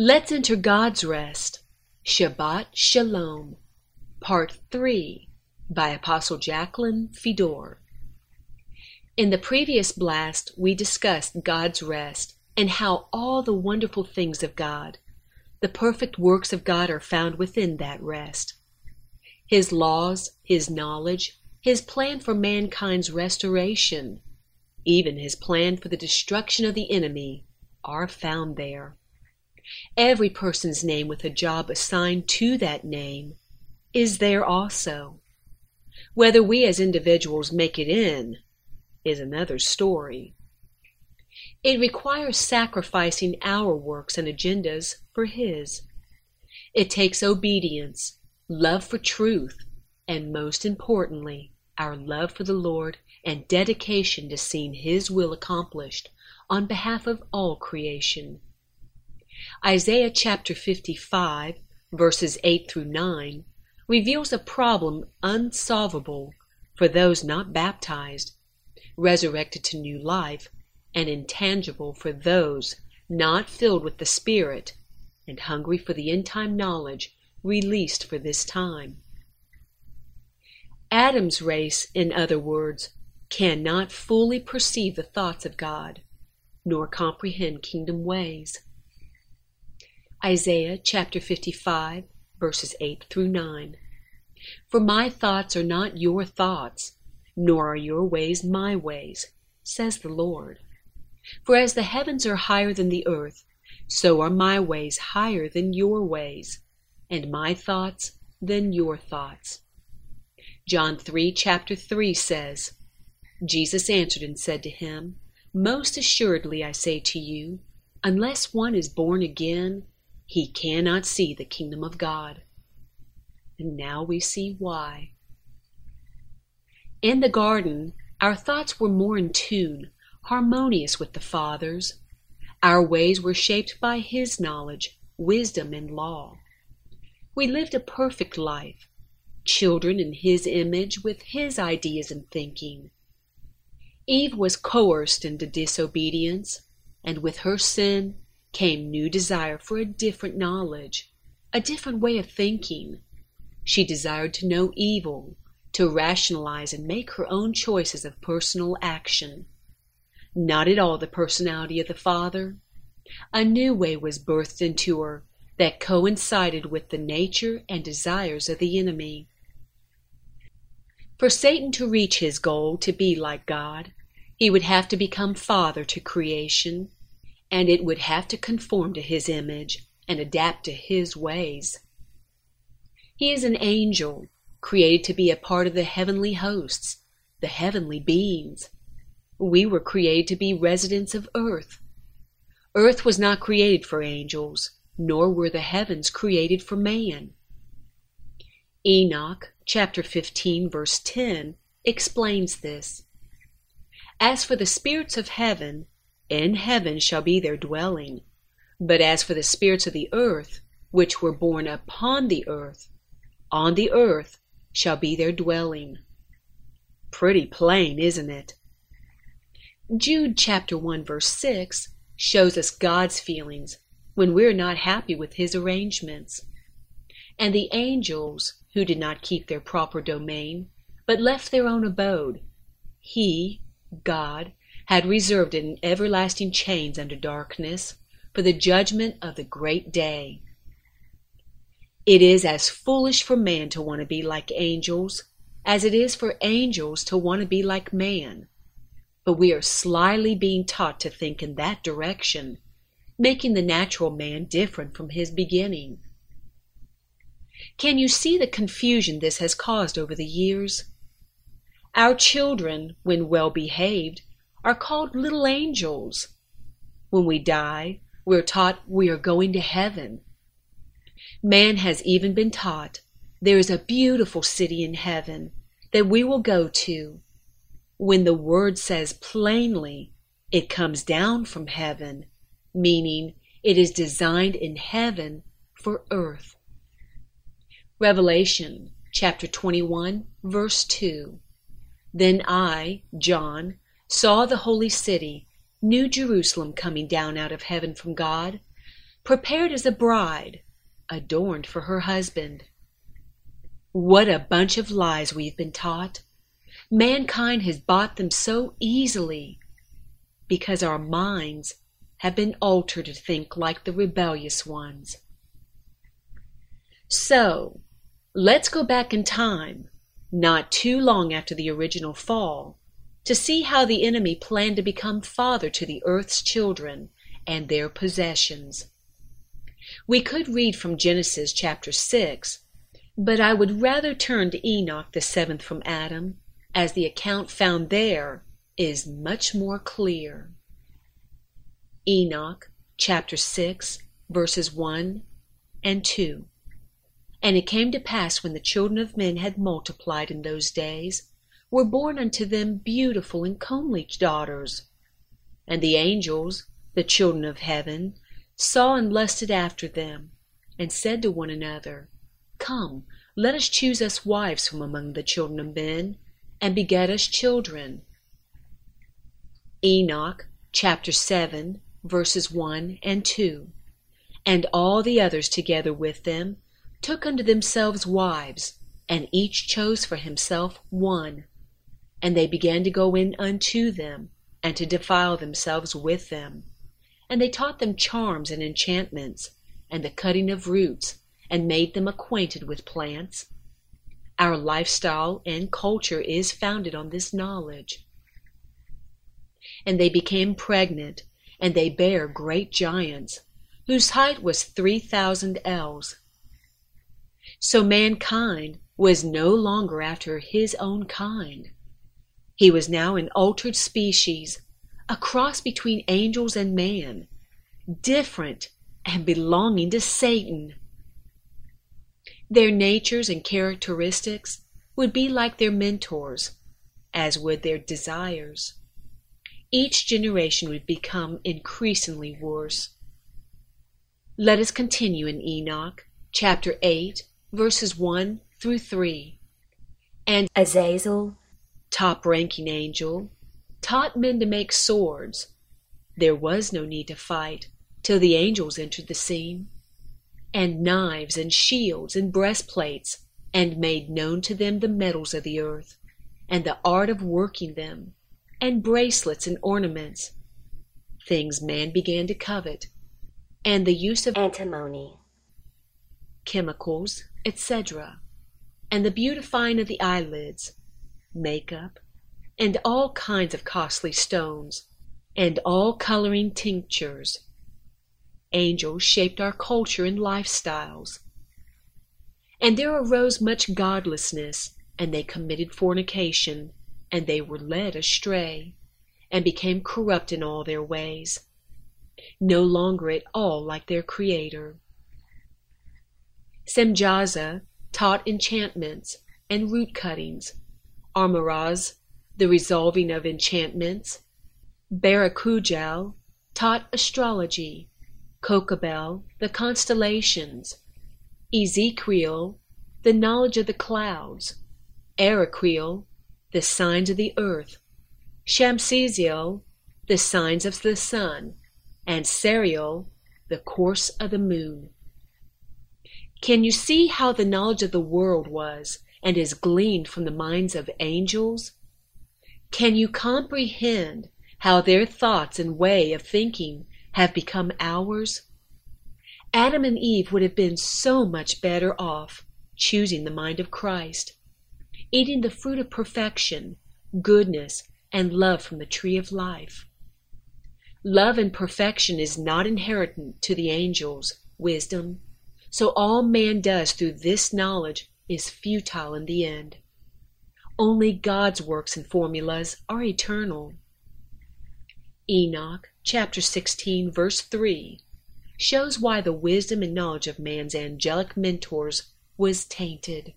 Let's enter God's rest. Shabbat Shalom, Part 3 by Apostle Jacqueline Fedor. In the previous blast, we discussed God's rest and how all the wonderful things of God, the perfect works of God, are found within that rest. His laws, His knowledge, His plan for mankind's restoration, even His plan for the destruction of the enemy, are found there. Every person's name with a job assigned to that name is there also. Whether we as individuals make it in is another story. It requires sacrificing our works and agendas for His. It takes obedience, love for truth, and most importantly, our love for the Lord and dedication to seeing His will accomplished on behalf of all creation. Isaiah chapter 55, verses 8 through 9, reveals a problem unsolvable for those not baptized, resurrected to new life, and intangible for those not filled with the Spirit and hungry for the end-time knowledge released for this time. Adam's race, in other words, cannot fully perceive the thoughts of God, nor comprehend kingdom ways. Isaiah chapter 55, verses 8 through 9. For my thoughts are not your thoughts, nor are your ways my ways, says the Lord. For as the heavens are higher than the earth, so are my ways higher than your ways, and my thoughts than your thoughts. John 3, chapter 3 says, Jesus answered and said to him, Most assuredly I say to you, unless one is born again, he cannot see the kingdom of God. And now we see why. In the garden, our thoughts were more in tune, harmonious with the Father's. Our ways were shaped by His knowledge, wisdom, and law. We lived a perfect life, children in His image with His ideas and thinking. Eve was coerced into disobedience, and with her sin came new desire for a different knowledge, a different way of thinking. She desired to know evil, to rationalize and make her own choices of personal action. Not at all the personality of the Father. A new way was birthed into her that coincided with the nature and desires of the enemy. For Satan to reach his goal to be like God, he would have to become father to creation, and it would have to conform to his image and adapt to his ways. He is an angel, created to be a part of the heavenly hosts, the heavenly beings. We were created to be residents of earth. Earth was not created for angels, nor were the heavens created for man. Enoch, chapter 15, verse 10, explains this. As for the spirits of heaven, in heaven shall be their dwelling. But as for the spirits of the earth, which were born upon the earth, on the earth shall be their dwelling. Pretty plain, isn't it? Jude chapter 1, verse 6 shows us God's feelings when we're not happy with His arrangements. And the angels, who did not keep their proper domain, but left their own abode, He, God, had reserved it in everlasting chains under darkness for the judgment of the great day. It is as foolish for man to want to be like angels as it is for angels to want to be like man. But we are slyly being taught to think in that direction, making the natural man different from his beginning. Can you see the confusion this has caused over the years? Our children, when well-behaved, are called little angels. When we die, we're taught we are going to heaven. Man has even been taught there is a beautiful city in heaven that we will go to. When the Word says plainly, it comes down from heaven, meaning it is designed in heaven for earth. Revelation chapter 21, verse 2. Then I, John, saw the holy city, New Jerusalem, coming down out of heaven from God, prepared as a bride, adorned for her husband. What a bunch of lies we've been taught. Mankind has bought them so easily because our minds have been altered to think like the rebellious ones. So, let's go back in time, not too long after the original fall, to see how the enemy planned to become father to the earth's children and their possessions. We could read from Genesis chapter 6, but I would rather turn to Enoch, the seventh from Adam, as the account found there is much more clear. Enoch chapter 6, verses 1 and 2. And it came to pass, when the children of men had multiplied in those days, were born unto them beautiful and comely daughters. And the angels, the children of heaven, saw and lusted after them, and said to one another, Come, let us choose us wives from among the children of men, and beget us children. Enoch chapter 7, verses 1 and 2. And all the others together with them took unto themselves wives, and each chose for himself one. And they began to go in unto them, and to defile themselves with them. And they taught them charms and enchantments, and the cutting of roots, and made them acquainted with plants. Our lifestyle and culture is founded on this knowledge. And they became pregnant, and they bare great giants, whose height was 3,000 ells. So mankind was no longer after his own kind. He was now an altered species, a cross between angels and man, different and belonging to Satan. Their natures and characteristics would be like their mentors, as would their desires. Each generation would become increasingly worse. Let us continue in Enoch, chapter 8, verses 1 through 3. And Azazel, top-ranking angel, taught men to make swords. There was no need to fight till the angels entered the scene. And knives and shields and breastplates, and made known to them the metals of the earth, and the art of working them, and bracelets and ornaments, things man began to covet, and the use of antimony, chemicals, etc., and the beautifying of the eyelids, makeup, and all kinds of costly stones, and all coloring tinctures. Angels shaped our culture and lifestyles. And there arose much godlessness, and they committed fornication, and they were led astray, and became corrupt in all their ways, no longer at all like their Creator. Semjaza taught enchantments and root cuttings, Amoraz, the resolving of enchantments, Barakujal taught astrology, Kokabel, the constellations, Ezekiel, the knowledge of the clouds, Erechiel, the signs of the earth, Shamsiel, the signs of the sun, and Sariel, the course of the moon. Can you see how the knowledge of the world was and is gleaned from the minds of angels? Can you comprehend how their thoughts and way of thinking have become ours? Adam and Eve would have been so much better off choosing the mind of Christ, eating the fruit of perfection, goodness, and love from the tree of life. Love and perfection is not inherent to the angels' wisdom, so all man does through this knowledge is futile in the end. Only God's works and formulas are eternal. Enoch chapter 16, verse 3 shows why the wisdom and knowledge of man's angelic mentors was tainted.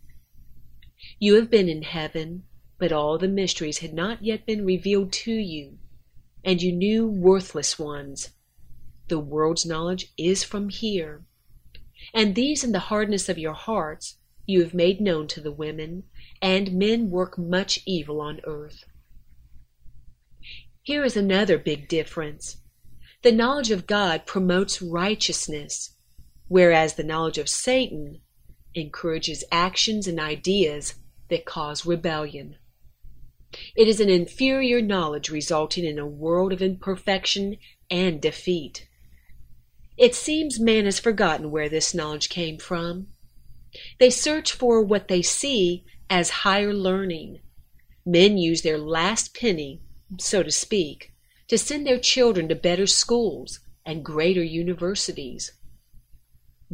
You have been in heaven, but all the mysteries had not yet been revealed to you, and you knew worthless ones. The world's knowledge is from here, and these in the hardness of your hearts you have made known to the women, and men work much evil on earth. Here is another big difference. The knowledge of God promotes righteousness, whereas the knowledge of Satan encourages actions and ideas that cause rebellion. It is an inferior knowledge resulting in a world of imperfection and defeat. It seems man has forgotten where this knowledge came from. They search for what they see as higher learning. Men use their last penny, so to speak, to send their children to better schools and greater universities.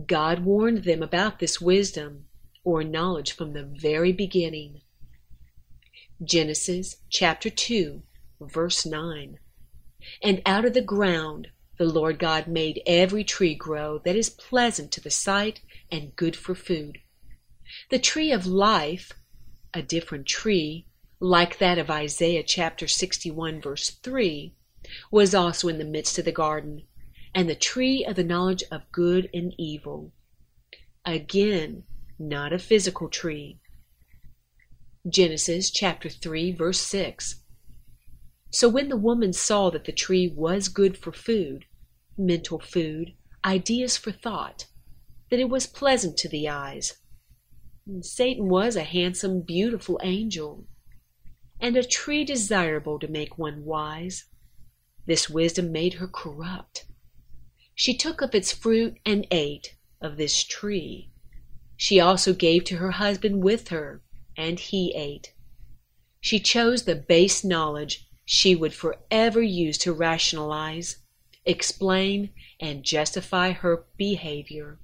God warned them about this wisdom or knowledge from the very beginning. Genesis chapter 2, verse 9. And out of the ground the Lord God made every tree grow that is pleasant to the sight and good for food. The tree of life, a different tree, like that of Isaiah chapter 61, verse 3, was also in the midst of the garden, and the tree of the knowledge of good and evil. Again, not a physical tree. Genesis chapter 3, verse 6. So when the woman saw that the tree was good for food, mental food, ideas for thought, that it was pleasant to the eyes. Satan was a handsome, beautiful angel, and a tree desirable to make one wise. This wisdom made her corrupt. She took of its fruit and ate of this tree. She also gave to her husband with her, and he ate. She chose the base knowledge she would forever use to rationalize, explain, and justify her behavior.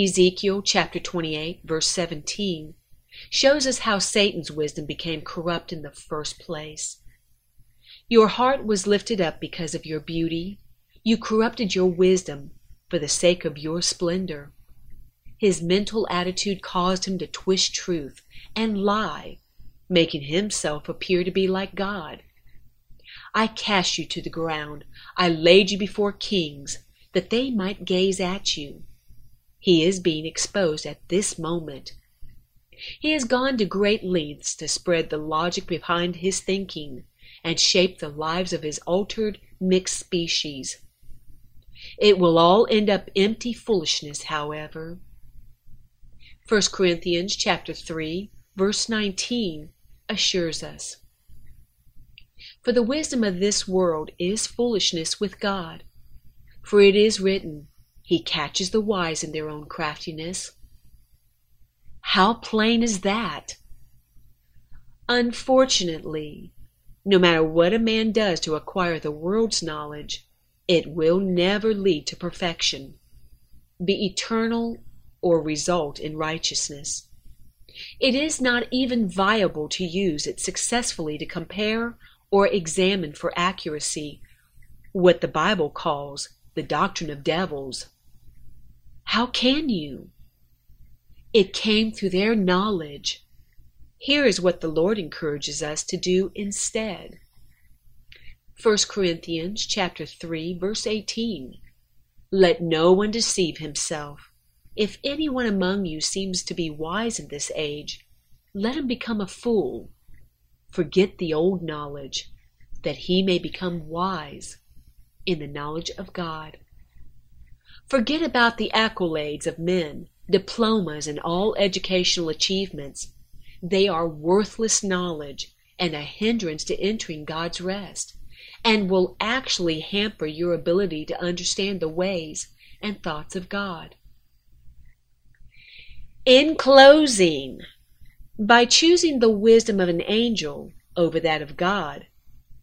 Ezekiel chapter 28, verse 17, shows us how Satan's wisdom became corrupt in the first place. Your heart was lifted up because of your beauty. You corrupted your wisdom for the sake of your splendor. His mental attitude caused him to twist truth and lie, making himself appear to be like God. I cast you to the ground. I laid you before kings, that they might gaze at you. He is being exposed at this moment. He has gone to great lengths to spread the logic behind his thinking and shape the lives of his altered, mixed species. It will all end up empty foolishness, however. 1 Corinthians chapter 3, verse 19 assures us, for the wisdom of this world is foolishness with God. For it is written, He catches the wise in their own craftiness. How plain is that? Unfortunately, no matter what a man does to acquire the world's knowledge, it will never lead to perfection, be eternal, or result in righteousness. It is not even viable to use it successfully to compare or examine for accuracy what the Bible calls the doctrine of devils. How can you? It came through their knowledge. Here is what the Lord encourages us to do instead. 1 Corinthians chapter 3, verse 18. Let no one deceive himself. If anyone among you seems to be wise in this age, let him become a fool. Forget the old knowledge, that he may become wise in the knowledge of God. Forget about the accolades of men, diplomas, and all educational achievements. They are worthless knowledge and a hindrance to entering God's rest, and will actually hamper your ability to understand the ways and thoughts of God. In closing, by choosing the wisdom of an angel over that of God,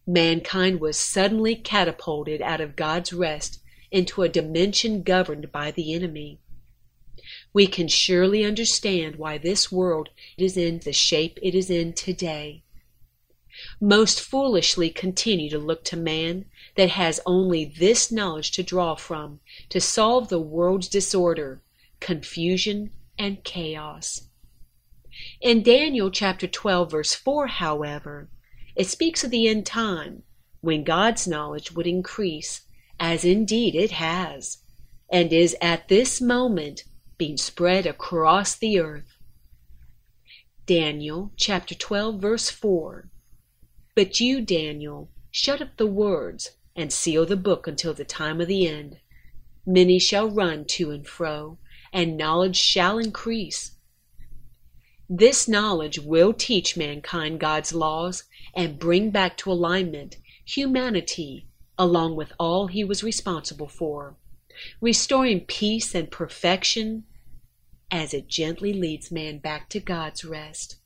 mankind was suddenly catapulted out of God's rest into a dimension governed by the enemy. We can surely understand why this world is in the shape it is in today. Most foolishly continue to look to man that has only this knowledge to draw from to solve the world's disorder, confusion, and chaos. In Daniel chapter 12, verse 4, however, it speaks of the end time when God's knowledge would increase, as indeed it has, and is at this moment being spread across the earth. Daniel chapter 12, verse 4. But you, Daniel, Shut up the words, and seal the book until the time of the end. Many shall run to and fro, and knowledge shall increase. This knowledge will teach mankind God's laws and bring back to alignment humanity along with all he was responsible for, restoring peace and perfection as it gently leads man back to God's rest.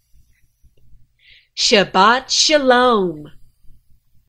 Shabbat Shalom!